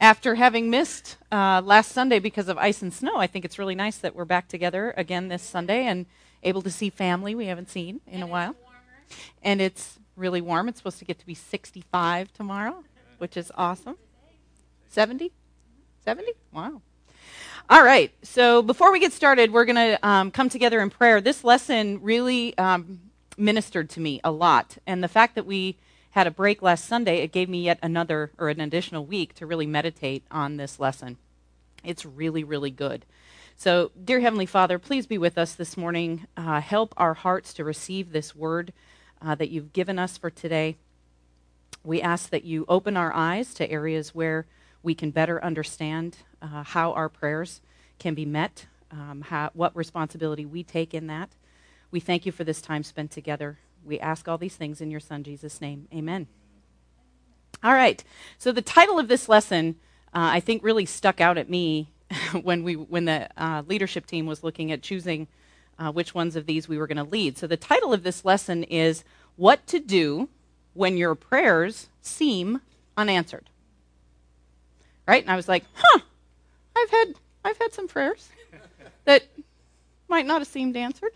After having missed last Sunday because of ice and snow, I think it's really nice that we're back together again this Sunday and able to see family we haven't seen in a while. And it's really warm. It's supposed to get to be 65 tomorrow, which is awesome. 70? 70? Wow. All right. So before we get started, we're going to come together in prayer. This lesson really ministered to me a lot. And the fact that we had a break last Sunday, it gave me yet another or an additional week to really meditate on this lesson. It's really, really good. So, dear Heavenly Father, please be with us this morning. Help our hearts to receive this word that you've given us for today. We ask that you open our eyes to areas where we can better understand how our prayers can be met, what responsibility we take in that. We thank you for this time spent together. We ask all these things in your Son, Jesus' name. Amen. All right. So the title of this lesson, I think, really stuck out at me when the leadership team was looking at choosing which ones of these we were going to lead. So the title of this lesson is What to Do When Your Prayers Seem Unanswered. Right? And I was like, I've had some prayers that might not have seemed answered.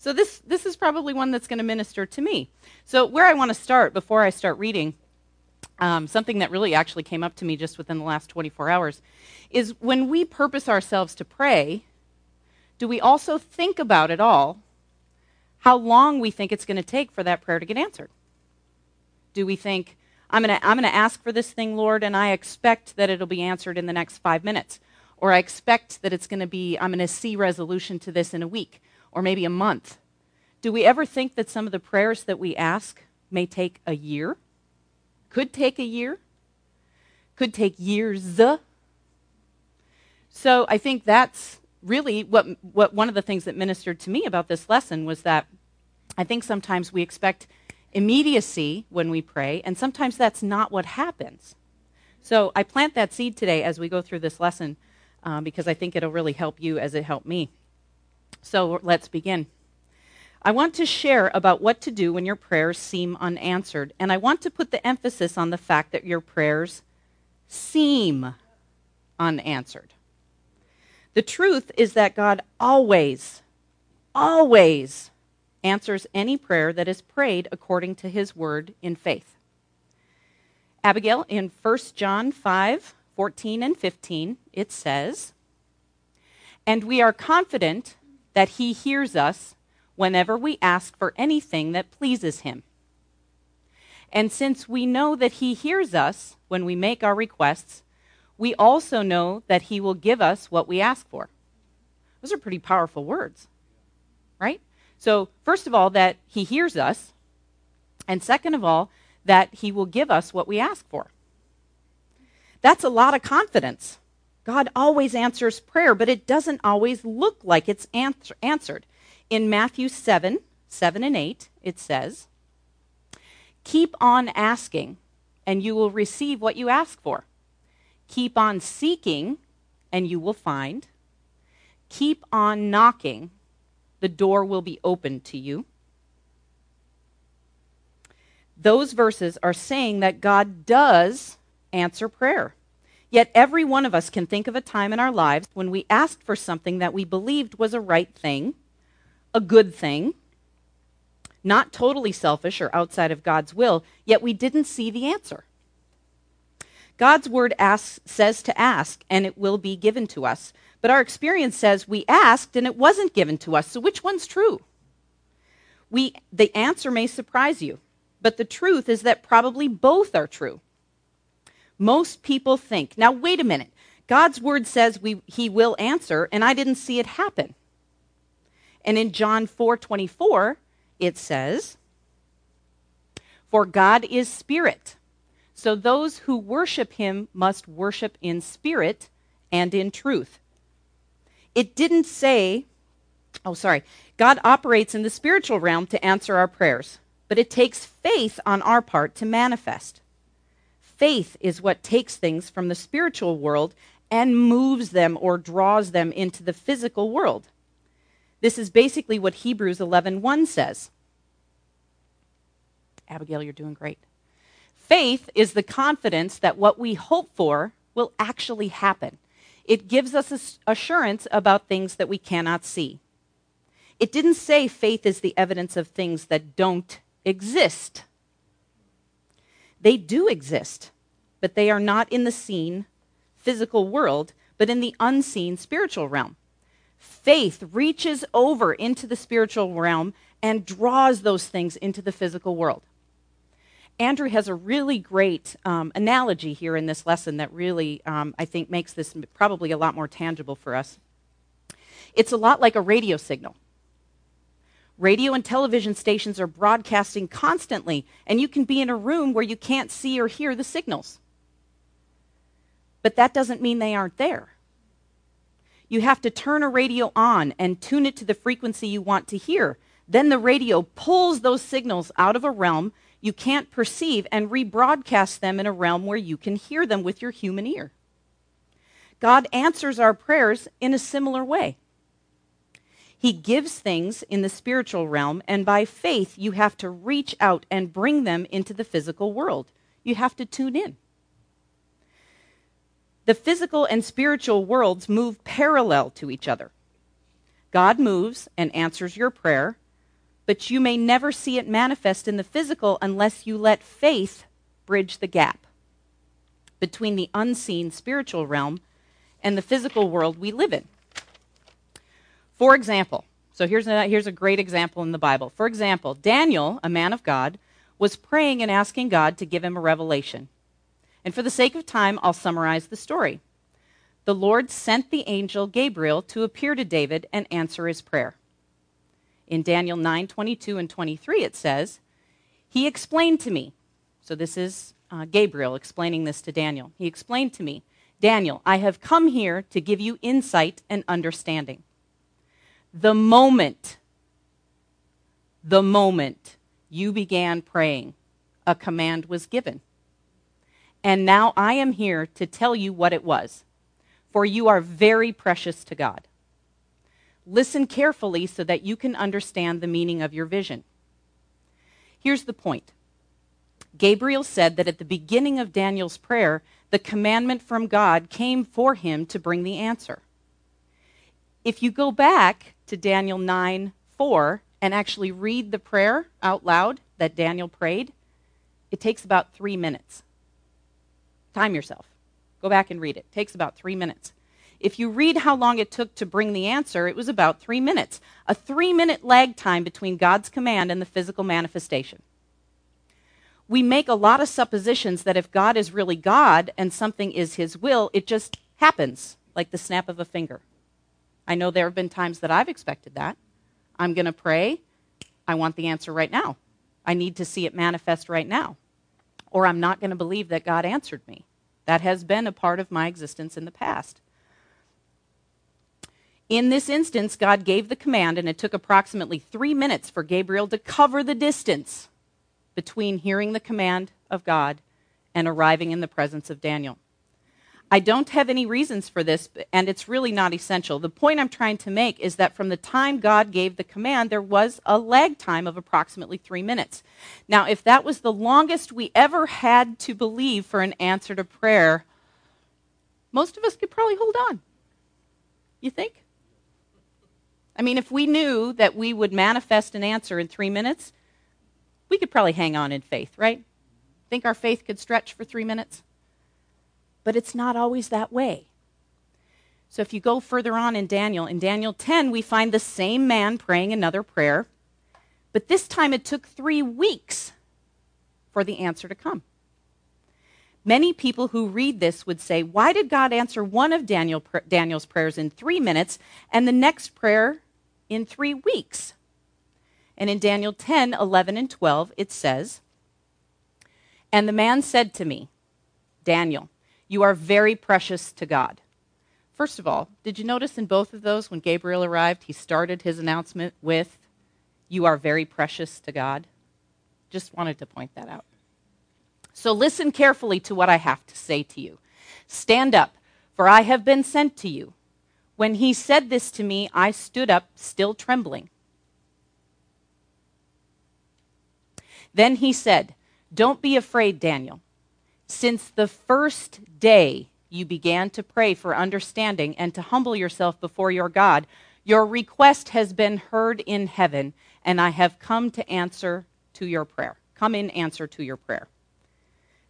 So this is probably one that's going to minister to me. So where I want to start before I start reading, something that really actually came up to me just within the last 24 hours, is when we purpose ourselves to pray, do we also think about at all how long we think it's going to take for that prayer to get answered? Do we think, I'm going to ask for this thing, Lord, and I expect that it'll be answered in the next 5 minutes, or I expect that it's going to be, I'm going to see resolution to this in a week, or maybe a month. Do we ever think that some of the prayers that we ask may take a year? Could take a year? Could take years? So I think that's really what one of the things that ministered to me about this lesson was that I think sometimes we expect immediacy when we pray, and sometimes that's not what happens. So I plant that seed today as we go through this lesson because I think it'll really help you as it helped me. So let's begin. I want to share about what to do when your prayers seem unanswered, and I want to put the emphasis on the fact that your prayers seem unanswered. The truth is that God always, always answers any prayer that is prayed according to his word in faith. Abigail, in 1 John 5, 14 and 15, it says, "And we are confident that he hears us whenever we ask for anything that pleases him. And since we know that he hears us when we make our requests, we also know that he will give us what we ask for." Those are pretty powerful words, right? So first of all, that he hears us. And second of all, that he will give us what we ask for. That's a lot of confidence. God always answers prayer, but it doesn't always look like it's answered. In Matthew 7, 7 and 8, it says, "Keep on asking, and you will receive what you ask for. Keep on seeking, and you will find. Keep on knocking, the door will be opened to you." Those verses are saying that God does answer prayer. Yet every one of us can think of a time in our lives when we asked for something that we believed was a right thing, a good thing, not totally selfish or outside of God's will, yet we didn't see the answer. God's word says to ask, and it will be given to us. But our experience says we asked, and it wasn't given to us. So which one's true? The answer may surprise you, but the truth is that probably both are true. Most people think, now wait a minute, God's word says he will answer, and I didn't see it happen. And in John 4:24, it says, "For God is spirit, so those who worship him must worship in spirit and in truth." It didn't say, God operates in the spiritual realm to answer our prayers, but it takes faith on our part to manifest. Faith is what takes things from the spiritual world and moves them or draws them into the physical world. This is basically what Hebrews 11:1 says. Abigail, you're doing great. Faith is the confidence that what we hope for will actually happen. It gives us assurance about things that we cannot see. It didn't say faith is the evidence of things that don't exist. They do exist, but they are not in the seen physical world, but in the unseen spiritual realm. Faith reaches over into the spiritual realm and draws those things into the physical world. Andrew has a really great analogy here in this lesson that really, I think, makes this probably a lot more tangible for us. It's a lot like a radio signal. Radio and television stations are broadcasting constantly, and you can be in a room where you can't see or hear the signals. But that doesn't mean they aren't there. You have to turn a radio on and tune it to the frequency you want to hear. Then the radio pulls those signals out of a realm you can't perceive and rebroadcast them in a realm where you can hear them with your human ear. God answers our prayers in a similar way. He gives things in the spiritual realm, and by faith, you have to reach out and bring them into the physical world. You have to tune in. The physical and spiritual worlds move parallel to each other. God moves and answers your prayer, but you may never see it manifest in the physical unless you let faith bridge the gap between the unseen spiritual realm and the physical world we live in. For example, so here's a great example in the Bible. For example, Daniel, a man of God, was praying and asking God to give him a revelation. And for the sake of time, I'll summarize the story. The Lord sent the angel Gabriel to appear to David and answer his prayer. In Daniel 9:22 and 23, it says, "He explained to me," so this is Gabriel explaining this to Daniel. "He explained to me, Daniel, I have come here to give you insight and understanding." The moment you began praying, a command was given. And now I am here to tell you what it was, for you are very precious to God. Listen carefully so that you can understand the meaning of your vision. Here's the point. Gabriel said that at the beginning of Daniel's prayer, the commandment from God came for him to bring the answer. If you go back to Daniel 9:4 and actually read the prayer out loud that Daniel prayed, it takes about 3 minutes. Time yourself. Go back and read it. It takes about 3 minutes. If you read how long it took to bring the answer, it was about 3 minutes. A 3-minute lag time between God's command and the physical manifestation. We make a lot of suppositions that if God is really God and something is his will, it just happens like the snap of a finger. I know there have been times that I've expected that. I'm going to pray. I want the answer right now. I need to see it manifest right now. Or I'm not going to believe that God answered me. That has been a part of my existence in the past. In this instance, God gave the command, and it took approximately 3 minutes for Gabriel to cover the distance between hearing the command of God and arriving in the presence of Daniel. I don't have any reasons for this, and it's really not essential. The point I'm trying to make is that from the time God gave the command, there was a lag time of approximately 3 minutes. Now, if that was the longest we ever had to believe for an answer to prayer, most of us could probably hold on. You think? I mean, if we knew that we would manifest an answer in 3 minutes, we could probably hang on in faith, right? Think our faith could stretch for 3 minutes? But it's not always that way. So if you go further on in Daniel 10, we find the same man praying another prayer, but this time it took 3 weeks for the answer to come. Many people who read this would say, why did God answer one of Daniel's prayers in 3 minutes and the next prayer in 3 weeks? And in Daniel 10, 11, and 12, it says, "And the man said to me, Daniel, you are very precious to God." First of all, did you notice in both of those when Gabriel arrived, he started his announcement with, "You are very precious to God"? Just wanted to point that out. So listen carefully to what I have to say to you. Stand up, for I have been sent to you. When he said this to me, I stood up, still trembling. Then he said, "Don't be afraid, Daniel. Since the first day you began to pray for understanding and to humble yourself before your God. Your request has been heard in heaven, and I have come to answer to your prayer. Come in answer to your prayer.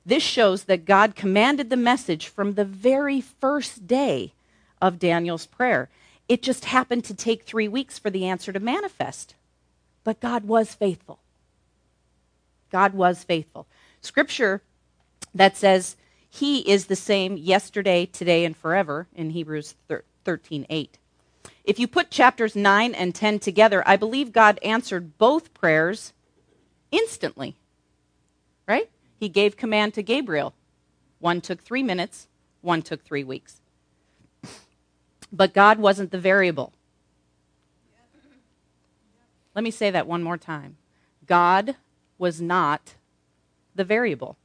This shows that God commanded the message from the very first day of Daniel's prayer. It just happened to take 3 weeks for the answer to manifest. But God was faithful. God was faithful. Scripture that says he is the same yesterday, today, and forever in Hebrews 13:8. If you put chapters 9 and 10 together, I believe God answered both prayers instantly, right? He gave command to Gabriel. One took 3 minutes, one took 3 weeks. But God wasn't the variable. Let me say that one more time. God was not the variable.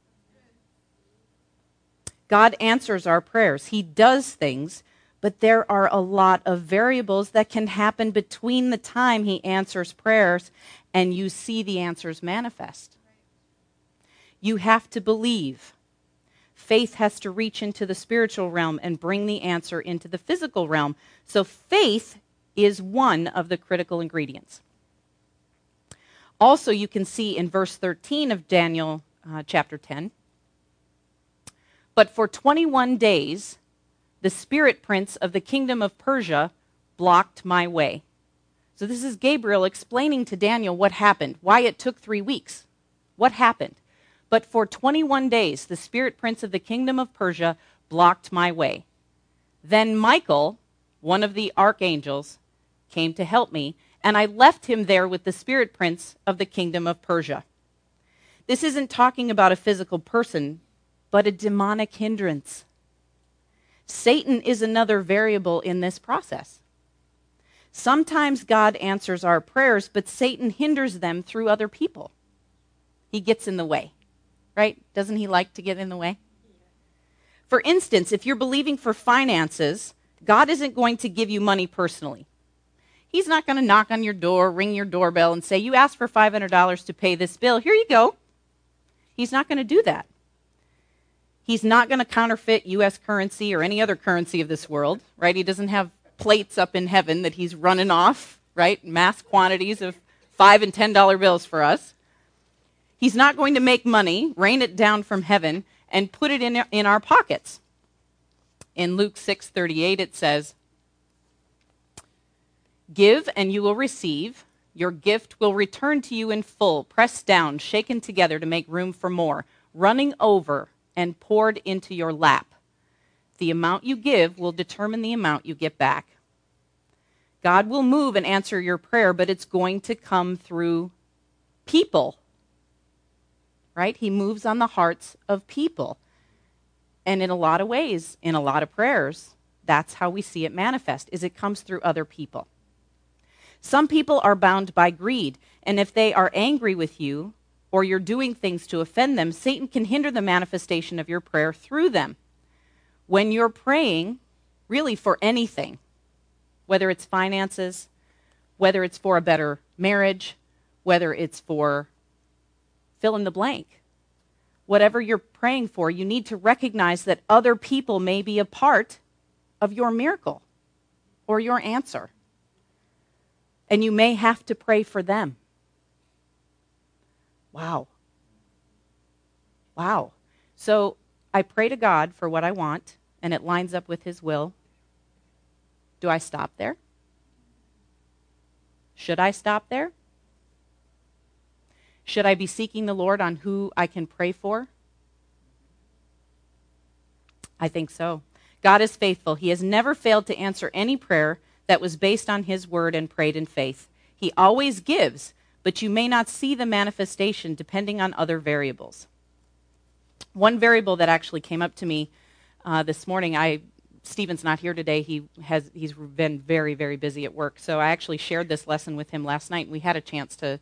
God answers our prayers. He does things, but there are a lot of variables that can happen between the time he answers prayers and you see the answers manifest. You have to believe. Faith has to reach into the spiritual realm and bring the answer into the physical realm. So faith is one of the critical ingredients. Also, you can see in verse 13 of Daniel chapter 10, but for 21 days, the spirit prince of the kingdom of Persia blocked my way. So this is Gabriel explaining to Daniel what happened, why it took 3 weeks, what happened. But for 21 days, the spirit prince of the kingdom of Persia blocked my way. Then Michael, one of the archangels, came to help me, and I left him there with the spirit prince of the kingdom of Persia. This isn't talking about a physical person, but a demonic hindrance. Satan is another variable in this process. Sometimes God answers our prayers, but Satan hinders them through other people. He gets in the way, right? Doesn't he like to get in the way? For instance, if you're believing for finances, God isn't going to give you money personally. He's not going to knock on your door, ring your doorbell, and say, you asked for $500 to pay this bill. Here you go. He's not going to do that. He's not going to counterfeit U.S. currency or any other currency of this world, right? He doesn't have plates up in heaven that he's running off, right? Mass quantities of $5 and $10 bills for us. He's not going to make money, rain it down from heaven, and put it in our pockets. In Luke 6:38, it says, give and you will receive. Your gift will return to you in full, pressed down, shaken together to make room for more, running over and poured into your lap. The amount you give will determine the amount you get back. God will move and answer your prayer, but it's going to come through people, right? He moves on the hearts of people. And in a lot of ways, in a lot of prayers, that's how we see it manifest, is it comes through other people. Some people are bound by greed, and if they are angry with you or you're doing things to offend them, Satan can hinder the manifestation of your prayer through them. When you're praying, really for anything, whether it's finances, whether it's for a better marriage, whether it's for fill in the blank, whatever you're praying for, you need to recognize that other people may be a part of your miracle or your answer. And you may have to pray for them. Wow. Wow. So I pray to God for what I want, and it lines up with his will. Do I stop there? Should I stop there? Should I be seeking the Lord on who I can pray for? I think so. God is faithful. He has never failed to answer any prayer that was based on his word and prayed in faith. He always gives, but you may not see the manifestation depending on other variables. One variable that actually came up to me this morning, Stephen's not here today. He's been very, very busy at work. So I actually shared this lesson with him last night. We had a chance to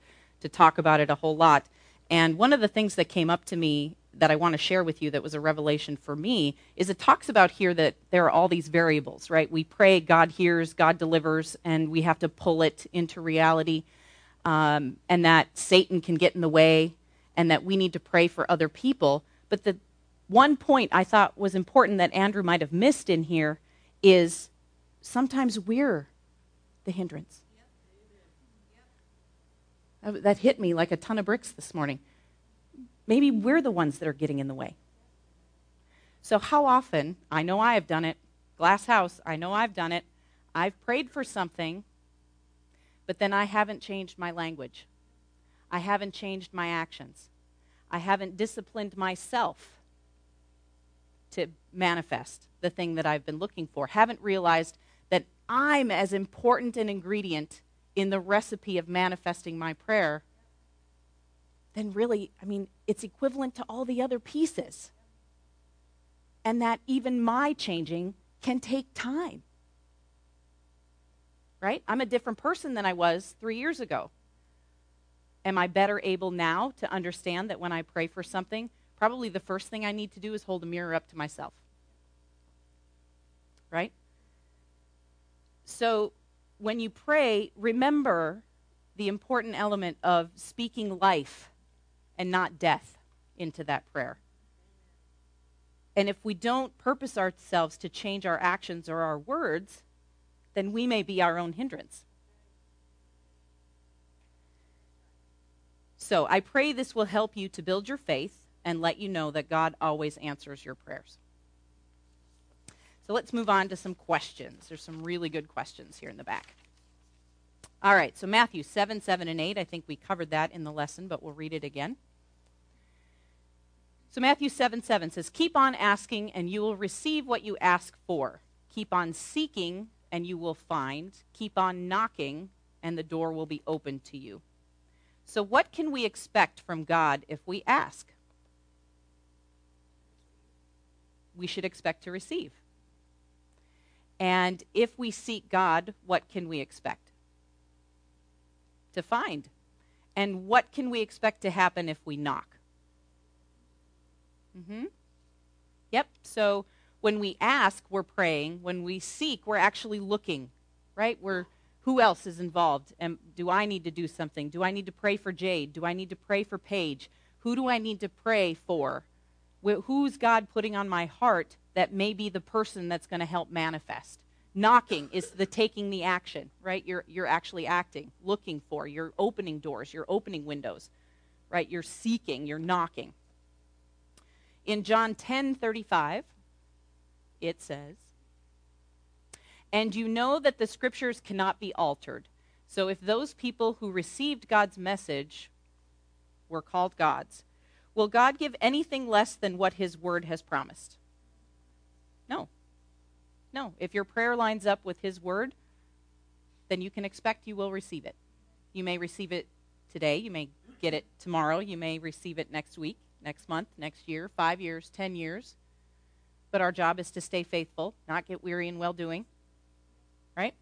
talk about it a whole lot. And one of the things that came up to me that I want to share with you that was a revelation for me is it talks about here that there are all these variables, right? We pray, God hears, God delivers, and we have to pull it into reality, and that Satan can get in the way, and that we need to pray for other people. But the One point I thought was important that Andrew might have missed in here is sometimes we're the hindrance. Yep. Yep. That hit me like a ton of bricks this morning. Maybe we're the ones that are getting in the way. So how often, I know I have done it, glass house, I know I've done it, I've prayed for something, but then I haven't changed my language. I haven't changed my actions. I haven't disciplined myself to manifest the thing that I've been looking for. Haven't realized that I'm as important an ingredient in the recipe of manifesting my prayer, then really, I mean, it's equivalent to all the other pieces. And that even my changing can take time. Right? I'm a different person than I was 3 years ago. Am I better able now to understand that when I pray for something, probably the first thing I need to do is hold a mirror up to myself. Right? So when you pray, remember the important element of speaking life and not death into that prayer. And if we don't purpose ourselves to change our actions or our words, then we may be our own hindrance. So I pray this will help you to build your faith and let you know that God always answers your prayers. So let's move on to some questions. There's some really good questions here in the back. All right, so Matthew 7, 7, and 8. I think we covered that in the lesson, but we'll read it again. So Matthew 7:7 says, "Keep on asking, and you will receive what you ask for. Keep on seeking, and you will find. Keep on knocking, and the door will be opened to you." So what can we expect from God if we ask? We should expect to receive. And if we seek God, what can we expect? To find. And what can we expect to happen if we knock? Yep, so when we ask, we're praying. When we seek, we're actually looking, right? Who else is involved? And do I need to do something? Do I need to pray for Jade? Do I need to pray for Paige? Who do I need to pray for? Who's God putting on my heart that may be the person that's going to help manifest? Knocking is the taking the action, right? You're actually acting, looking for, you're opening doors, you're opening windows, right? You're seeking, you're knocking. In John 10:35, it says, "And you know that the scriptures cannot be altered." So if those people who received God's message were called gods, will God give anything less than what his word has promised? No. No. If your prayer lines up with his word, then you can expect you will receive it. You may receive it today. You may get it tomorrow. You may receive it next week, next month, next year, 5 years, 10 years. But our job is to stay faithful, not get weary in well-doing. Right?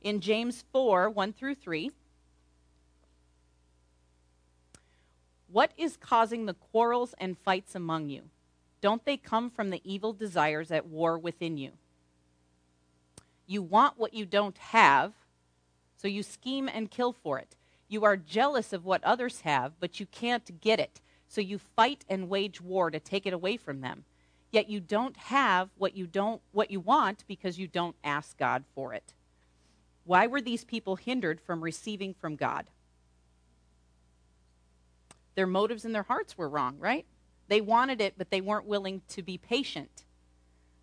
In James 4:1-3, "What is causing the quarrels and fights among you? Don't they come from the evil desires at war within you? You want what you don't have, so you scheme and kill for it. You are jealous of what others have, but you can't get it, so you fight and wage war to take it away from them. Yet you don't have what you want because you don't ask God for it. Why were these people hindered from receiving from God?" Their motives and their hearts were wrong, right? They wanted it, but they weren't willing to be patient.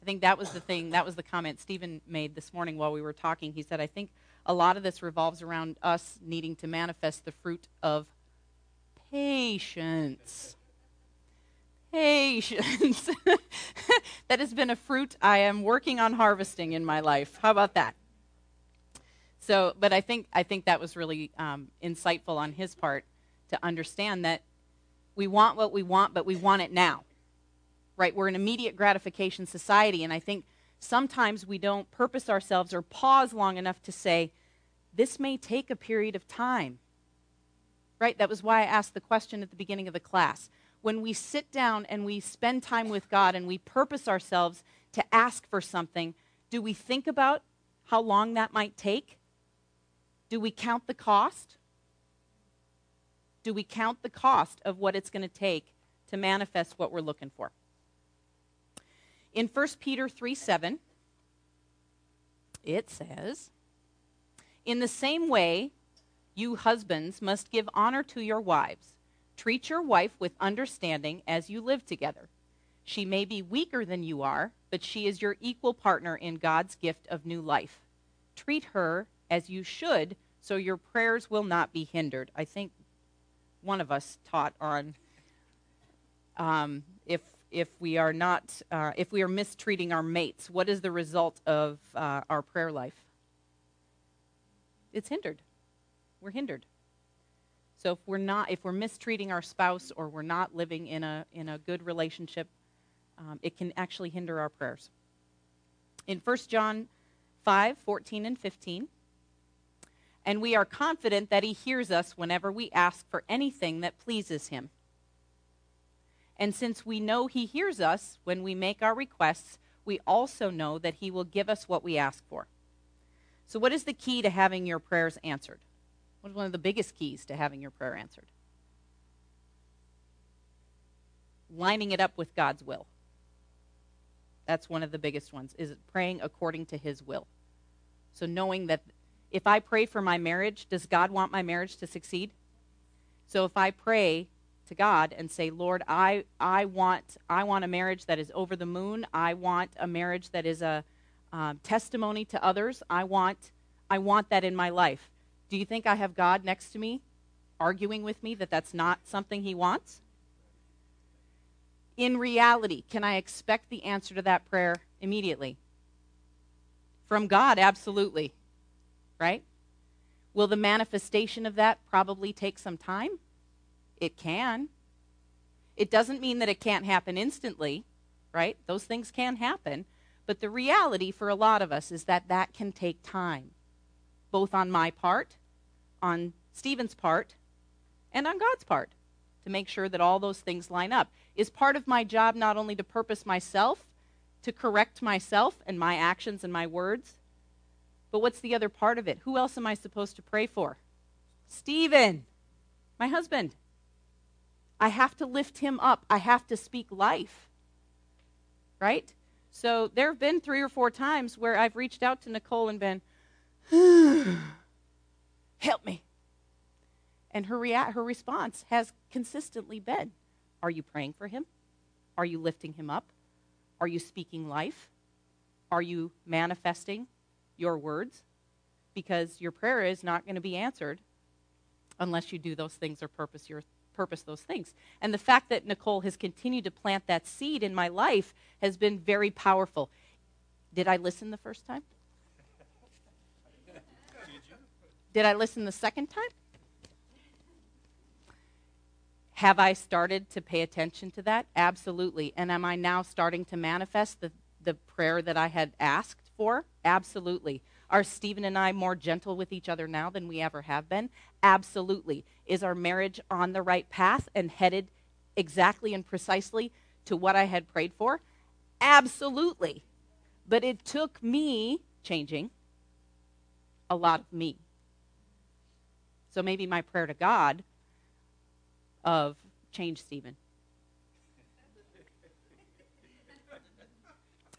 I think that was the thing, that was the comment Stephen made this morning while we were talking. He said, I think a lot of this revolves around us needing to manifest the fruit of patience. Patience. That has been a fruit I am working on harvesting in my life. How about that? So, but I think that was really insightful on his part, to understand that we want what we want, but we want it now, right? We're an immediate gratification society, and I think sometimes we don't purpose ourselves or pause long enough to say, this may take a period of time, right? That was why I asked the question at the beginning of the class. When we sit down and we spend time with God and we purpose ourselves to ask for something, do we think about how long that might take? Do we count the cost? Do we count the cost of what it's going to take to to manifest what we're looking for. In 1 Peter 3:7, it says, "In the same way, you husbands must give honor to your wives. Treat your wife with understanding as you live together. She may be weaker than you are, but she is your equal partner in God's gift of new life. Treat her as you should, so your prayers will not be hindered." I think one of us taught on if we are mistreating our mates, what is the result of our prayer life? It's hindered. We're hindered. So if we're mistreating our spouse or we're not living in a good relationship, it can actually hinder our prayers. In 1 John 5:14 and 15, "And we are confident that he hears us whenever we ask for anything that pleases him. And since we know he hears us when we make our requests, we also know that he will give us what we ask for." So what is the key to having your prayers answered? What is one of the biggest keys to having your prayer answered? Lining it up with God's will. That's one of the biggest ones, is praying according to his will. So knowing that if I pray for my marriage, does God want my marriage to succeed? So if I pray to God and say, "Lord, I want a marriage that is over the moon. I want a marriage that is a testimony to others. I want that in my life." Do you think I have God next to me arguing with me that that's not something he wants? In reality, can I expect the answer to that prayer immediately? From God, absolutely, right? Will the manifestation of that probably take some time? It can. It doesn't mean that it can't happen instantly, right? Those things can happen. But the reality for a lot of us is that that can take time, both on my part, on Stephen's part, and on God's part, to make sure that all those things line up. Is part of my job not only to purpose myself, to correct myself and my actions and my words, but what's the other part of it? Who else am I supposed to pray for? Stephen, my husband. I have to lift him up. I have to speak life, right? So there have been 3 or 4 times where I've reached out to Nicole and been, "Help me." And her response has consistently been, "Are you praying for him? Are you lifting him up? Are you speaking life? Are you manifesting your words?" Because your prayer is not going to be answered unless you do those things or purpose those things. And the fact that Nicole has continued to plant that seed in my life has been very powerful. Did I listen the first time? Did I listen the second time? Have I started to pay attention to that? Absolutely. And am I now starting to manifest the prayer that I had asked for? Absolutely. Are Stephen and I more gentle with each other now than we ever have been? Absolutely. Is our marriage on the right path and headed exactly and precisely to what I had prayed for? Absolutely. But it took me changing, a lot of me. So maybe my prayer to God of "Change Stephen."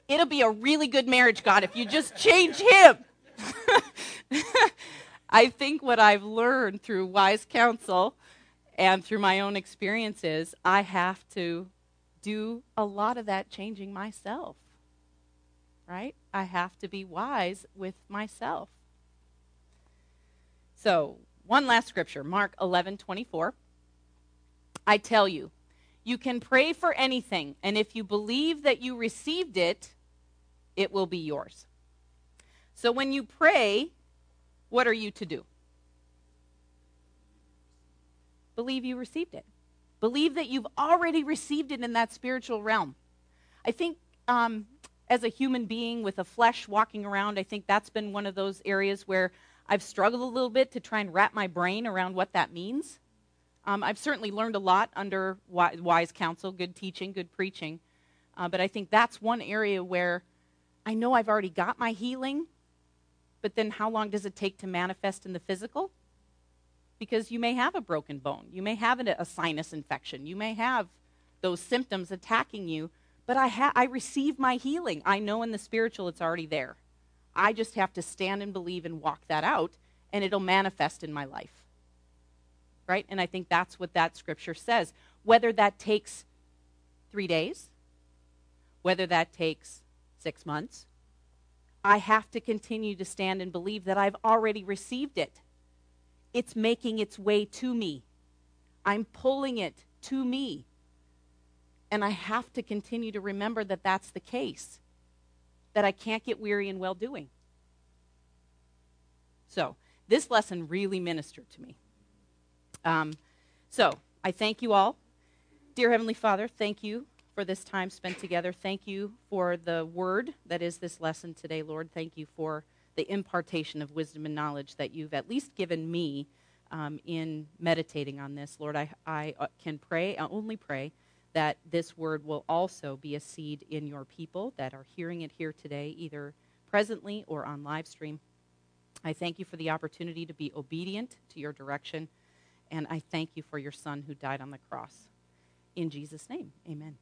It'll be a really good marriage, God, if you just change him. I think what I've learned through wise counsel and through my own experiences, I have to do a lot of that changing myself, right? I have to be wise with myself. So one last scripture, Mark 11:24. "I tell you, you can pray for anything, and if you believe that you received it, it will be yours." So when you pray, what are you to do? Believe you received it. Believe that you've already received it in that spiritual realm. I think as a human being with a flesh walking around, I think that's been one of those areas where I've struggled a little bit to try and wrap my brain around what that means. I've certainly learned a lot under wise counsel, good teaching, good preaching. But I think that's one area where I know I've already got my healing, but then how long does it take to manifest in the physical? Because you may have a broken bone. You may have a sinus infection. You may have those symptoms attacking you, but I receive my healing. I know in the spiritual it's already there. I just have to stand and believe and walk that out, and it'll manifest in my life, right? And I think that's what that scripture says. Whether that takes 3 days, whether that takes 6 months, I have to continue to stand and believe that I've already received it. It's making its way to me. I'm pulling it to me. And I have to continue to remember that that's the case, that I can't get weary in well-doing. So this lesson really ministered to me. So I thank you all. Dear Heavenly Father, thank you for this time spent together. Thank you for the word that is this lesson today, Lord. Thank you for the impartation of wisdom and knowledge that you've at least given me in meditating on this. Lord, I only pray that this word will also be a seed in your people that are hearing it here today, either presently or on live stream. I thank you for the opportunity to be obedient to your direction, and I thank you for your Son who died on the cross. In Jesus' name, amen.